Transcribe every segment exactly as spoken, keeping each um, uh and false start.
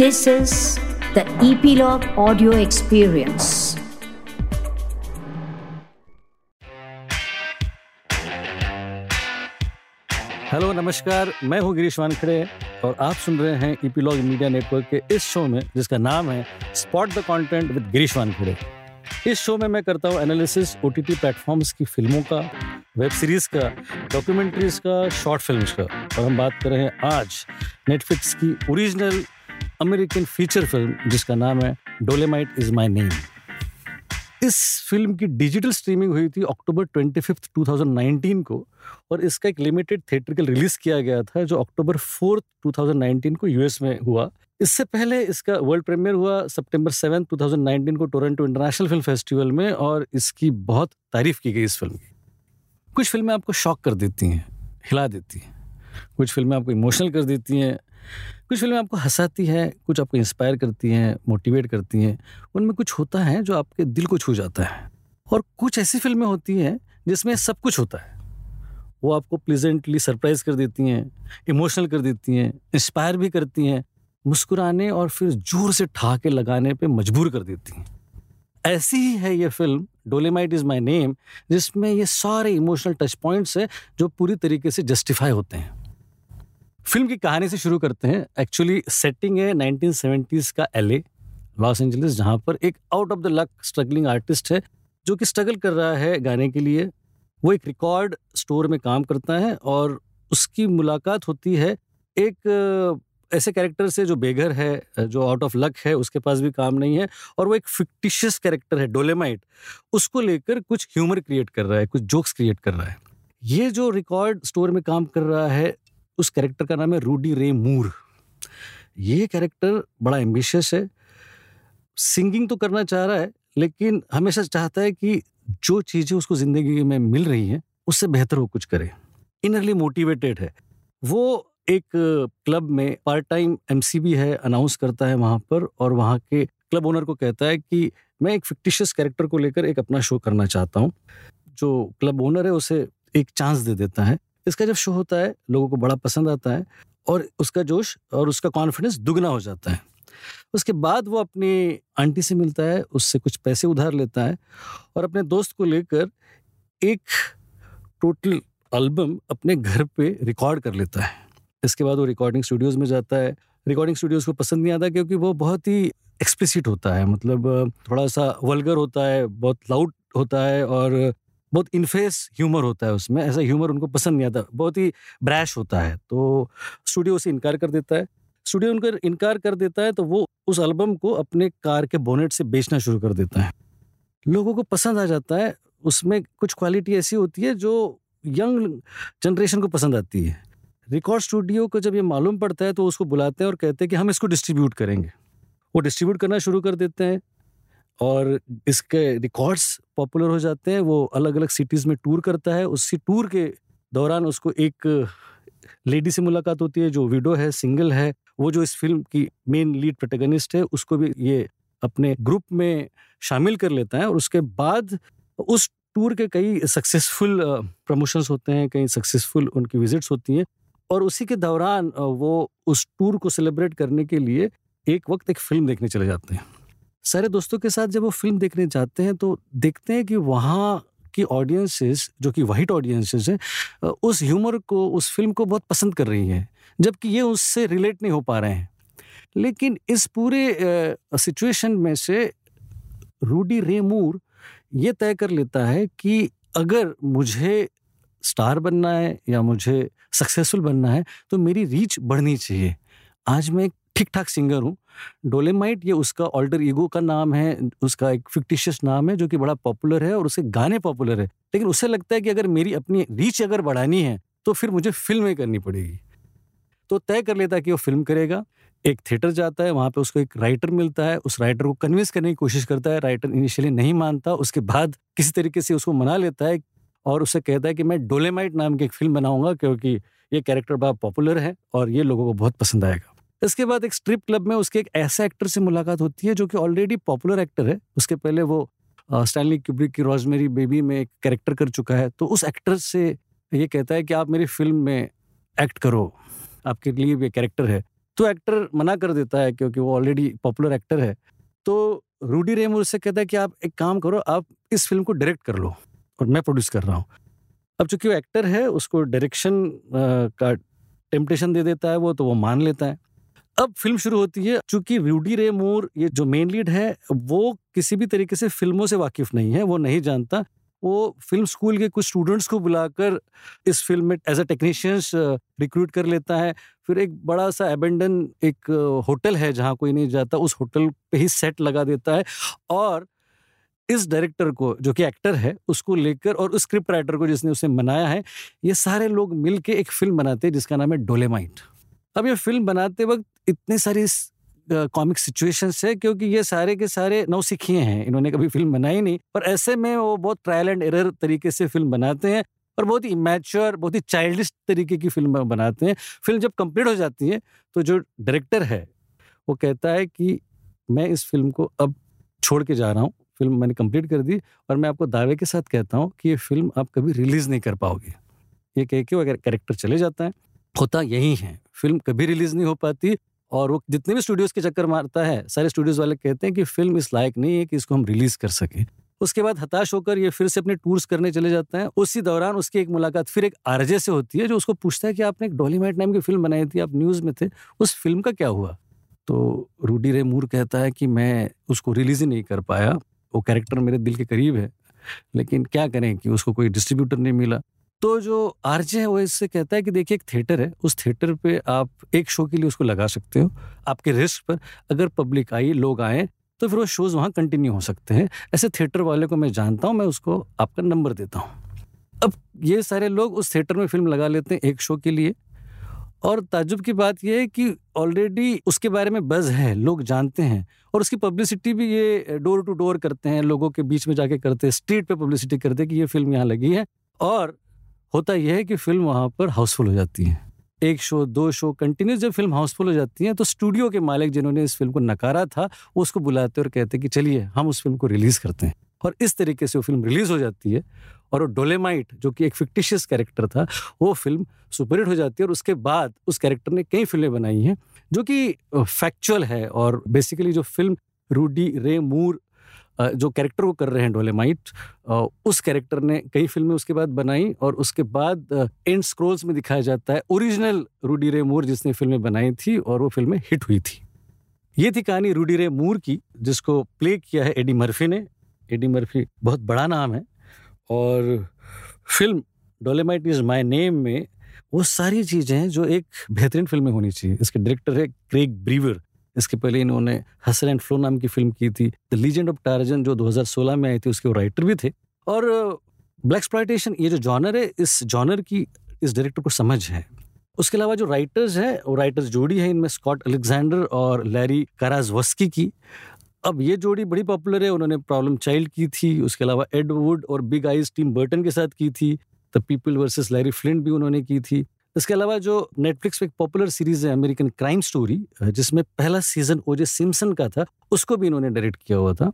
This is the Epilog Audio Experience. Hello नमस्कार, मैं हूँ गिरीश वानखेड़े और आप सुन रहे हैं ईपीलॉग मीडिया नेटवर्क के इस शो में जिसका नाम है spot the content with Girish Wankhede. इस शो में मैं करता हूँ एनालिसिस ओटीटी प्लेटफॉर्म्स की फिल्मों का, वेब सीरीज़ का, डॉक्यूमेंट्रीज का, शॉर्ट फिल्म्स का। और हम बात कर रहे हैं आज नेटफ्लिक्स की ओरिजिनल अमेरिकन फीचर फिल्म जिसका नाम है डोलेमाइट इज़ माई नेम। इस फिल्म की डिजिटल स्ट्रीमिंग हुई थी अक्टूबर पच्चीस, दो हज़ार उन्नीस को और इसका एक लिमिटेड थिएट्रिकल रिलीज़ किया गया था जो अक्टूबर चार, दो हज़ार उन्नीस को यूएस में हुआ। इससे पहले इसका वर्ल्ड प्रीमियर हुआ सितंबर सात, दो हज़ार उन्नीस को टोरंटो इंटरनेशनल फिल्म फेस्टिवल में और इसकी बहुत तारीफ़ की गई। इस फिल्म की कुछ फिल्में आपको शॉक कर देती हैं, हिला देती हैं, कुछ फिल्में आपको इमोशनल कर देती हैं, कुछ फिल्में आपको हंसाती हैं, कुछ आपको इंस्पायर करती हैं, मोटिवेट करती हैं। उनमें कुछ होता है जो आपके दिल को छू जाता है और कुछ ऐसी फिल्में होती हैं जिसमें सब कुछ होता है। वो आपको प्लीजेंटली सरप्राइज़ कर देती हैं, इमोशनल कर देती हैं, इंस्पायर भी करती हैं, मुस्कुराने और फिर जोर से ठहाके लगाने पर मजबूर कर देती हैं। ऐसी ही है ये film Dolemite is my name, जिसमें ये सारे इमोशनल टच पॉइंट्स हैं जो पूरी तरीके से जस्टिफाई होते हैं। फिल्म की कहानी से शुरू करते हैं। एक्चुअली सेटिंग है नाइनटीन सेवेंटीज़ का एलए, लॉस एंजलिस, जहाँ पर एक out of the luck struggling artist है जो कि स्ट्रगल कर रहा है गाने के लिए। वो एक रिकॉर्ड स्टोर में काम करता है और उसकी मुलाकात होती है एक ऐसे कैरेक्टर से जो बेघर है, जो आउट ऑफ लक है, उसके पास भी काम नहीं है और वो एक फिक्टिशियस कैरेक्टर है डोलेमाइट, उसको लेकर कुछ ह्यूमर क्रिएट कर रहा है, कुछ जोक्स क्रिएट कर रहा है। ये जो रिकॉर्ड स्टोर में काम कर रहा है उस कैरेक्टर का नाम है रूडी रे मूर। ये कैरेक्टर बड़ा एम्बिशियस है, सिंगिंग तो करना चाह रहा है लेकिन हमेशा चाहता है कि जो चीज़ें उसको ज़िंदगी में मिल रही हैं उससे बेहतर वो कुछ करे। इनरली मोटिवेटेड है। वो एक क्लब में पार्ट टाइम एमसी भी है, अनाउंस करता है वहाँ पर और वहाँ के क्लब ओनर को कहता है कि मैं एक फिक्टिशियस कैरेक्टर को लेकर एक अपना शो करना चाहता हूँ। जो क्लब ओनर है उसे एक चांस दे देता है। इसका जब शो होता है लोगों को बड़ा पसंद आता है और उसका जोश और उसका कॉन्फिडेंस दुगना हो जाता है। उसके बाद वो अपनी आंटी से मिलता है, उससे कुछ पैसे उधार लेता है और अपने दोस्त को लेकर एक टोटल एल्बम अपने घर पे रिकॉर्ड कर लेता है। इसके बाद वो रिकॉर्डिंग स्टूडियोज़ में जाता है। रिकॉर्डिंग स्टूडियोज़ को पसंद नहीं आता क्योंकि वो बहुत ही एक्सप्लिसिट होता है, मतलब थोड़ा सा वल्गर होता है, बहुत लाउड होता है और बहुत इनफेस ह्यूमर होता है उसमें। ऐसा ह्यूमर उनको पसंद नहीं आता, बहुत ही ब्रैश होता है। तो स्टूडियो उसे इनकार कर देता है। स्टूडियो उनको इनकार कर देता है तो वो उस एल्बम को अपने कार के बोनेट से बेचना शुरू कर देता है। लोगों को पसंद आ जाता है। उसमें कुछ क्वालिटी ऐसी होती है जो यंग जनरेशन को पसंद आती है। रिकॉर्ड स्टूडियो को जब ये मालूम पड़ता है तो उसको बुलाते हैं और कहते हैं कि हम इसको डिस्ट्रीब्यूट करेंगे। वो डिस्ट्रीब्यूट करना शुरू कर देते हैं और इसके रिकॉर्ड्स पॉपुलर हो जाते हैं। वो अलग अलग सिटीज़ में टूर करता है। उसी टूर के दौरान उसको एक लेडी से मुलाकात होती है जो विडो है, सिंगल है। वो जो इस फिल्म की मेन लीड प्रोटैगनिस्ट है उसको भी ये अपने ग्रुप में शामिल कर लेता है और उसके बाद उस टूर के कई सक्सेसफुल प्रमोशंस होते हैं, कई सक्सेसफुल उनकी विजिट्स होती हैं और उसी के दौरान वो उस टूर को सेलिब्रेट करने के लिए एक वक्त एक फिल्म देखने चले जाते हैं। सारे दोस्तों के साथ जब वो फिल्म देखने जाते हैं तो देखते हैं कि वहाँ की ऑडियंसेस, जो कि वाइट ऑडियंसेस हैं, उस ह्यूमर को, उस फिल्म को बहुत पसंद कर रही हैं जबकि ये उससे रिलेट नहीं हो पा रहे हैं। लेकिन इस पूरे सिचुएशन में से रूडी रे मूर ये तय कर लेता है कि अगर मुझे स्टार बनना है या मुझे सक्सेसफुल बनना है तो मेरी रीच बढ़नी चाहिए। आज मैं एक ठीक ठाक सिंगर हूँ। डोलेमाइट ये उसका अल्टर ईगो का नाम है, उसका एक फिक्टिशियस नाम है जो कि बड़ा पॉपुलर है और उसके गाने पॉपुलर है। लेकिन उसे लगता है कि अगर मेरी अपनी रीच अगर बढ़ानी है तो फिर मुझे फिल्में करनी पड़ेगी। तो तय कर लेता है कि वो फिल्म करेगा। एक थिएटर जाता है, वहाँ पर उसको एक राइटर मिलता है। उस राइटर को कन्विंस करने की कोशिश करता है। राइटर इनिशियली नहीं मानता, उसके बाद किसी तरीके से उसको मना लेता है और उसे कहता है कि मैं डोलेमाइट नाम की एक फिल्म बनाऊँगा क्योंकि ये कैरेक्टर बड़ा पॉपुलर है और ये लोगों को बहुत पसंद आएगा। इसके बाद एक स्ट्रिप क्लब में उसके एक ऐसे एक्टर से मुलाकात होती है जो कि ऑलरेडी पॉपुलर एक्टर है। उसके पहले वो स्टैनली क्यूब्रिक की रोजमेरी बेबी में एक कैरेक्टर कर चुका है। तो उस एक्टर से ये कहता है कि आप मेरी फिल्म में एक्ट करो, आपके लिए भी कैरेक्टर है। तो एक्टर मना कर देता है क्योंकि वो ऑलरेडी पॉपुलर एक्टर है। तो रूडी रे मूर से कहता है कि आप एक काम करो, आप इस फिल्म को डायरेक्ट कर लो और मैं प्रोड्यूस कर रहा हूँ। अब चूंकि वो एक्टर है, उसको डायरेक्शन का टेम्पटेशन दे देता है वो, तो वो मान लेता है। अब फिल्म शुरू होती है। चूंकि रूडी रे मूर ये जो मेन लीड है वो किसी भी तरीके से फिल्मों से वाकिफ नहीं है, वो नहीं जानता। वो फिल्म स्कूल के कुछ स्टूडेंट्स को बुलाकर इस फिल्म में एज अ टेक्नीशियंस रिक्रूट कर लेता है। फिर एक बड़ा सा एबेंडन एक होटल है जहाँ कोई नहीं जाता, उस होटल पे ही सेट लगा देता है और इस डायरेक्टर को जो कि एक्टर है उसको लेकर और उस स्क्रिप्ट राइटर को जिसने उसे बनाया है, ये सारे लोग मिल के एक फिल्म बनाते हैं जिसका नाम है डोलेमाइट। अब ये फिल्म बनाते वक्त इतने सारी कॉमिक सिचुएशंस है क्योंकि ये सारे के सारे नौसिखिए हैं, इन्होंने कभी फिल्म बनाई नहीं, पर ऐसे में वो बहुत ट्रायल एंड एरर तरीके से फिल्म बनाते हैं और बहुत ही इमैच्योर, बहुत ही चाइल्डिश तरीके की फिल्म बनाते हैं। फिल्म जब कंप्लीट हो जाती है तो जो डायरेक्टर है वो कहता है कि मैं इस फिल्म को अब छोड़ के जा रहा हूँ, फिल्म मैंने कंप्लीट कर दी और मैं आपको दावे के साथ कहता हूँ कि ये फिल्म आप कभी रिलीज़ नहीं कर पाओगे। ये कह के वो कैरेक्टर चले जाता है। होता यही है, फिल्म कभी रिलीज़ नहीं हो पाती और वो जितने भी स्टूडियोज़ के चक्कर मारता है, सारे स्टूडियोज़ वाले कहते हैं कि फिल्म इस लायक नहीं है कि इसको हम रिलीज़ कर सकें। उसके बाद हताश होकर ये फिर से अपने टूर्स करने चले जाते हैं। उसी दौरान उसकी एक मुलाकात फिर एक आरजे से होती है जो उसको पूछता है कि आपने एक डोलेमाइट नाम की फिल्म बनाई थी, आप न्यूज़ में थे, उस फिल्म का क्या हुआ। तो रूडी रे मूर कहता है कि मैं उसको रिलीज़ ही नहीं कर पाया, वो कैरेक्टर मेरे दिल के करीब है लेकिन क्या करें कि उसको कोई डिस्ट्रीब्यूटर नहीं मिला। तो जो आरजे है वो इससे कहता है कि देखिए एक थिएटर है, उस थिएटर पे आप एक शो के लिए उसको लगा सकते हो आपके रिस्क पर, अगर पब्लिक आई, लोग आए तो फिर वो शोज़ वहाँ कंटिन्यू हो सकते हैं। ऐसे थिएटर वाले को मैं जानता हूँ, मैं उसको आपका नंबर देता हूँ। अब ये सारे लोग उस थिएटर में फिल्म लगा लेते हैं एक शो के लिए और ताज्जुब की बात यह है कि ऑलरेडी उसके बारे में बज़ है, लोग जानते हैं और उसकी पब्लिसिटी भी ये डोर टू डोर करते हैं, लोगों के बीच में जाके करते हैं, स्ट्रीट पे पब्लिसिटी करते हैं कि ये फिल्म यहाँ लगी है। और होता यह है कि फिल्म वहाँ पर हाउसफुल हो जाती है, एक शो दो शो कंटिन्यूस। जब फिल्म हाउसफुल हो जाती है तो स्टूडियो के मालिक जिन्होंने इस फिल्म को नकारा था वो उसको बुलाते और कहते कि चलिए हम उस फिल्म को रिलीज़ करते हैं और इस तरीके से वो फिल्म रिलीज़ हो जाती है और वो डोलेमाइट जो कि एक फिक्टिशियस कैरेक्टर था वो फिल्म सुपरहिट हो जाती है। और उसके बाद उस कैरेक्टर ने कई फिल्में बनाई हैं जो कि फैक्चुअल है और बेसिकली जो फिल्म रूडी रे मूर जो कैरेक्टर को कर रहे हैं डोलेमाइट, उस कैरेक्टर ने कई फिल्में उसके बाद बनाई और उसके बाद एंड स्क्रोल्स में दिखाया जाता है ओरिजिनल रूडी रे मूर जिसने फिल्में बनाई थी और वो फिल्में हिट हुई थी। ये थी कहानी रूडी रे मूर की जिसको प्ले किया है एडी मर्फी ने। एडी मर्फी बहुत बड़ा नाम है और film Dolemite is my name में वो सारी चीज़ें हैं जो एक बेहतरीन फिल्म में होनी चाहिए। इसके डायरेक्टर है क्रेग ब्रीवर, इसके पहले इन्होंने हसल एंड फ्लो नाम की फिल्म की थी, द लीजेंड ऑफ टार्जन जो दो हज़ार सोलह में आई थी उसके वो राइटर भी थे। और ब्लैक एक्सप्लॉयटेशन ये जो जॉनर है, इस जॉनर की इस डायरेक्टर को समझ है। उसके अलावा जो राइटर्स हैं वो राइटर्स जोड़ी है, इनमें स्कॉट अलेक्जेंडर और लैरी काराज़वस्की की। अब ये जोड़ी बड़ी पॉपुलर है, उन्होंने प्रॉब्लम चाइल्ड की थी, उसके अलावा एड वुड और बिग आइज टीम बर्टन के साथ की थी, the people versus Larry Flynt भी उन्होंने की थी। इसके अलावा जो नेटफ्लिक्स पे एक पॉपुलर सीरीज़ है अमेरिकन क्राइम स्टोरी जिसमें पहला सीजन ओजे सिम्पसन का था, उसको भी इन्होंने डायरेक्ट किया हुआ था।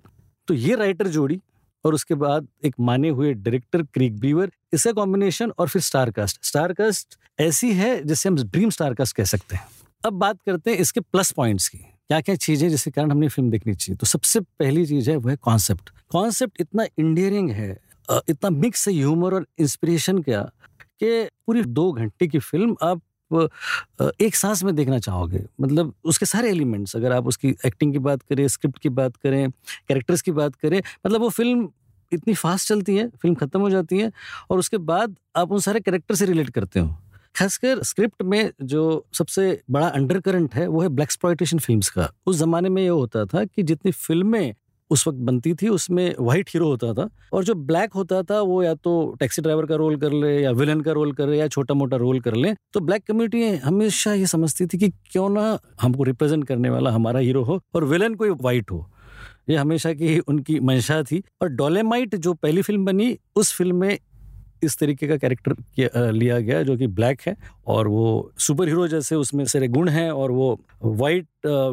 तो ये राइटर जोड़ी और उसके बाद एक माने हुए डायरेक्टर क्रेग ब्रीवर, इसका कॉम्बिनेशन और फिर स्टार कास्ट। स्टार कास्ट ऐसी है जिसे हम ड्रीम स्टार कास्ट कह सकते हैं। अब बात करते हैं इसके प्लस पॉइंट्स की, क्या क्या चीज़ें जिसके कारण हमने फिल्म देखनी चाहिए। तो सबसे पहली चीज़ है वह है कॉन्सेप्ट। कॉन्सेप्ट इतना इंडियरिंग है, इतना मिक्स है ह्यूमर और इंस्पिरेशन का कि पूरी दो घंटे की फिल्म आप एक सांस में देखना चाहोगे। मतलब उसके सारे एलिमेंट्स, अगर आप उसकी एक्टिंग की बात करें, स्क्रिप्ट की बात करें, कैरेक्टर्स की बात करें, मतलब वो फिल्म इतनी फास्ट चलती है, फिल्म ख़त्म हो जाती है और उसके बाद आप उन सारे कैरेक्टर से रिलेट करते हो। खासकर स्क्रिप्ट में जो सबसे बड़ा अंडर करंट है वो है ब्लैक एक्सप्लॉयटेशन फिल्म्स का। उस ज़माने में ये होता था कि जितनी फिल्में उस वक्त बनती थी उसमें वाइट हीरो होता था और जो ब्लैक होता था वो या तो टैक्सी ड्राइवर का रोल कर ले या विलन का रोल कर ले या छोटा मोटा रोल कर ले। तो ब्लैक कम्युनिटी हमेशा ये समझती थी कि क्यों ना हमको रिप्रेजेंट करने वाला हमारा हीरो हो और विलन कोई वाइट हो, ये हमेशा की उनकी मंशा थी। और डोलेमाइट जो पहली फिल्म बनी उस फिल्म में इस तरीके का कैरेक्टर लिया गया जो कि ब्लैक है और वो सुपर हीरो जैसे उसमें सारे गुण हैं और वो वाइट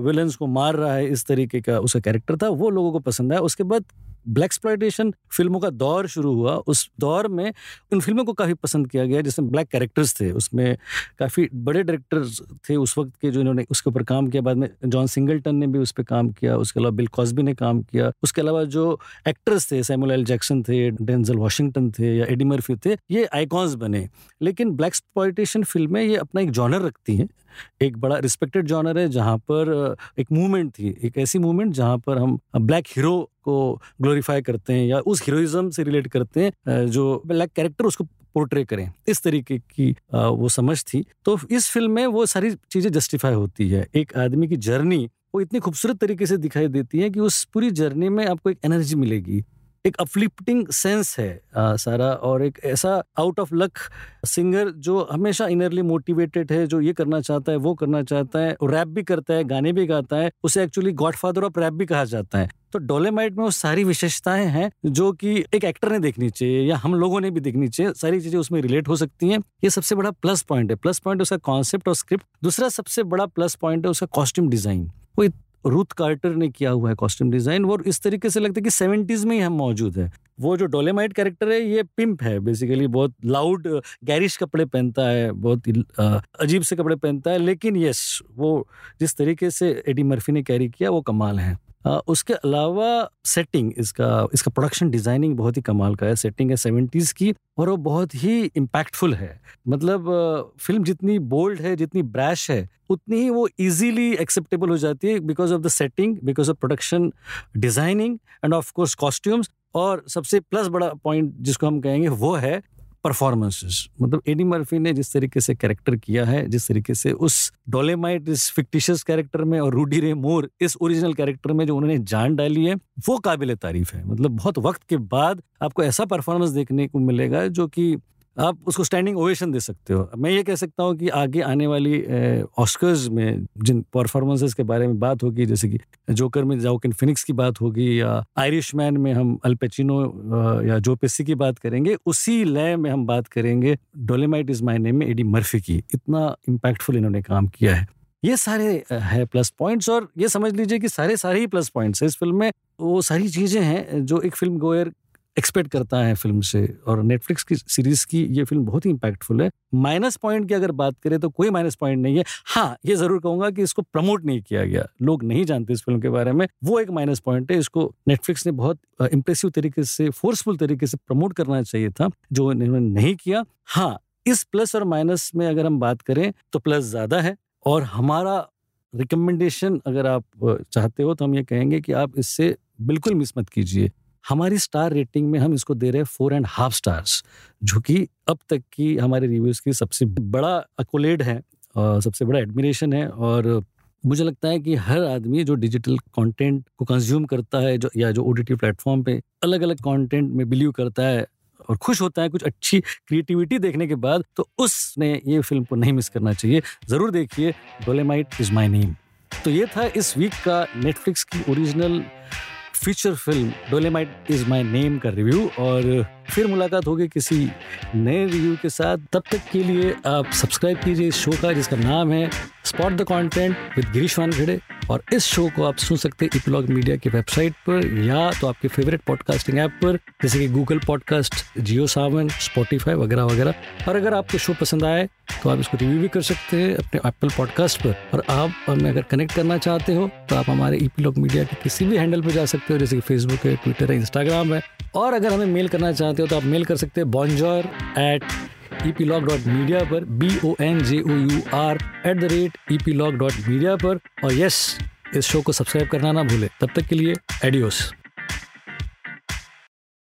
विलन्स को मार रहा है, इस तरीके का उसका कैरेक्टर था, वो लोगों को पसंद आया। उसके बाद ब्लैक एक्सप्लॉयटेशन फिल्मों का दौर शुरू हुआ, उस दौर में उन फिल्मों को काफ़ी पसंद किया गया जिसमें ब्लैक कैरेक्टर्स थे। उसमें काफ़ी बड़े डायरेक्टर्स थे उस वक्त के जो इन्होंने उसके ऊपर काम किया। बाद में जॉन सिंगलटन ने भी उस पर काम किया, उसके अलावा बिल कॉस्बी ने काम किया। उसके अलावा जो एक्टर्स थे, सैमुअल एल जैक्सन थे, डेंजल वाशिंगटन थे या एडी मर्फी थे, ये आइकॉन्स बने। लेकिन ब्लैक एक्सप्लॉयटेशन फिल्में ये अपना एक जॉनर रखती हैं, एक बड़ा रिस्पेक्टेड जॉनर है जहाँ पर एक मूवमेंट थी, एक ऐसी मूवमेंट जहाँ पर हम ब्लैक हीरो को ग्लोरीफाई करते हैं या उस हीरोइज्म से रिलेट करते हैं जो ब्लैक कैरेक्टर उसको पोर्ट्रे करें, इस तरीके की वो समझ थी। तो इस फिल्म में वो सारी चीज़ें जस्टिफाई होती है। एक आदमी की जर्नी वो इतनी खूबसूरत तरीके से दिखाई देती है कि उस पूरी जर्नी में आपको एक एनर्जी मिलेगी, एक अपलिफ्टिंग सेंस है आ, सारा, और एक ऐसा आउट ऑफ लक सिंगर जो हमेशा इनरली मोटिवेटेड है, जो ये करना चाहता है वो करना चाहता है, रैप भी करता है, गाने भी गाता है, उसे एक्चुअली गॉडफादर ऑफ रैप भी कहा जाता है। तो डोलेमाइट में वो सारी विशेषताएं हैं जो कि एक एक्टर ने देखनी चाहिए या हम लोगों ने भी देखनी चाहिए, सारी चीज़ें उसमें रिलेट हो सकती हैं। ये सबसे बड़ा प्लस पॉइंट है, प्लस पॉइंट उसका कॉन्सेप्ट और स्क्रिप्ट। दूसरा सबसे बड़ा प्लस पॉइंट है उसका कॉस्ट्यूम डिज़ाइन। वो रूथ कार्टर ने किया हुआ है कॉस्ट्यूम डिज़ाइन, वो इस तरीके से लगता है कि सेवेंटीज़ में ही हम मौजूद है। वो जो डोलेमाइट कैरेक्टर है ये पिम्प है बेसिकली, बहुत लाउड गैरिश कपड़े पहनता है, बहुत अजीब से कपड़े पहनता है, लेकिन यस वो जिस तरीके से एडी मर्फी ने कैरी किया वो कमाल है। आ, उसके अलावा सेटिंग, इसका इसका प्रोडक्शन डिज़ाइनिंग बहुत ही कमाल का है। सेटिंग है सेवेंटीज़ की और वो बहुत ही इम्पैक्टफुल है। मतलब फिल्म जितनी बोल्ड है, जितनी ब्रैश है, उतनी ही वो इजीली एक्सेप्टेबल हो जाती है because of the setting, because of production designing and of course costumes. और सबसे प्लस बड़ा पॉइंट जिसको हम कहेंगे वो है परफॉर्मेंसेस। मतलब एडी मर्फी ने जिस तरीके से कैरेक्टर किया है, जिस तरीके से उस डोलेमाइट इस फिक्टिशियस कैरेक्टर में और रूडी रे मूर इस ओरिजिनल कैरेक्टर में जो उन्होंने जान डाली है, वो काबिल तारीफ है। मतलब बहुत वक्त के बाद आपको ऐसा परफॉर्मेंस देखने को मिलेगा जो कि आप उसको स्टैंडिंग ओवेशन दे सकते हो। मैं ये कह सकता हूँ कि आगे आने वाली ऑस्कर्स में जिन परफॉर्मेंसेस के बारे में बात होगी, जैसे कि जोकर में जोकिन फिनिक्स की बात होगी या आयरिशमैन में हम अल पचिनो या जो पेसी की बात करेंगे, उसी लय में हम बात करेंगे डोलेमाइट इज़ माय नेम में एडी मर्फी की। इतना इम्पैक्टफुल इन्होंने काम किया है। ये सारे है प्लस पॉइंट्स, और ये समझ लीजिए कि सारे सारे ही प्लस पॉइंट्स हैं इस फिल्म में। वो सारी चीज़ें हैं जो एक फिल्म गोयर एक्सपेक्ट करता है फिल्म से, और नेटफ्लिक्स की सीरीज़ की ये फिल्म बहुत ही इम्पैक्टफुल है। माइनस पॉइंट की अगर बात करें तो कोई माइनस पॉइंट नहीं है। हाँ, ये ज़रूर कहूँगा कि इसको प्रमोट नहीं किया गया, लोग नहीं जानते इस फिल्म के बारे में, वो एक माइनस पॉइंट है। इसको नेटफ्लिक्स ने बहुत इम्प्रेसिव तरीके से, फोर्सफुल तरीके से प्रमोट करना चाहिए था, जो इन्होंने नहीं किया। हाँ, इस प्लस और माइनस में अगर हम बात करें तो प्लस ज़्यादा है, और हमारा रिकमेंडेशन अगर आप चाहते हो तो हम ये कहेंगे कि आप इससे बिल्कुल मिस मत कीजिए। हमारी स्टार रेटिंग में हम इसको दे रहे हैं फोर एंड हाफ स्टार्स, जो कि अब तक की हमारे रिव्यूज़ की सबसे बड़ा अकोलेड है और सबसे बड़ा एडमिरेशन है। और मुझे लगता है कि हर आदमी जो डिजिटल कंटेंट को कंज्यूम करता है, जो या जो ओटीटी प्लेटफॉर्म पे अलग अलग कंटेंट में बिलीव करता है और खुश होता है कुछ अच्छी क्रिएटिविटी देखने के बाद, तो उसने ये फिल्म को नहीं मिस करना चाहिए, ज़रूर देखिए डोलेमाइट इज़ माय नेम। तो ये था इस वीक का नेटफ्लिक्स की original feature film Dolemite is my name का रिव्यू, और फिर मुलाकात होगी किसी नए रिव्यू के साथ। तब तक के लिए आप सब्सक्राइब कीजिए इस शो का, जिसका नाम है spot the content with Girish Wankhede, और इस शो को आप सुन सकते हैं इपिलॉग मीडिया की वेबसाइट पर या तो आपके फेवरेट पॉडकास्टिंग ऐप पर, जैसे कि Google podcast, Jio Saavn, Spotify वगैरह वगैरह। और अगर आपको शो पसंद आए तो आप इसको रिव्यू भी कर सकते हैं अपने एप्पल पॉडकास्ट पर। और आप हमें अगर कनेक्ट करना चाहते हो तो आप हमारे इपिलॉग मीडिया के किसी भी हैंडल पर जा सकते हो, जैसे कि फेसबुक है, ट्विटर है, इंस्टाग्राम है। और अगर हमें मेल करना चाहते हो तो आप मेल कर सकते हैं bonjour at epilogue dot media पर, B O N J O U R at the rate epilogue dot media पर। और यस, इस शो को सब्सक्राइब करना ना भूले। तब तक के लिए एडियोस।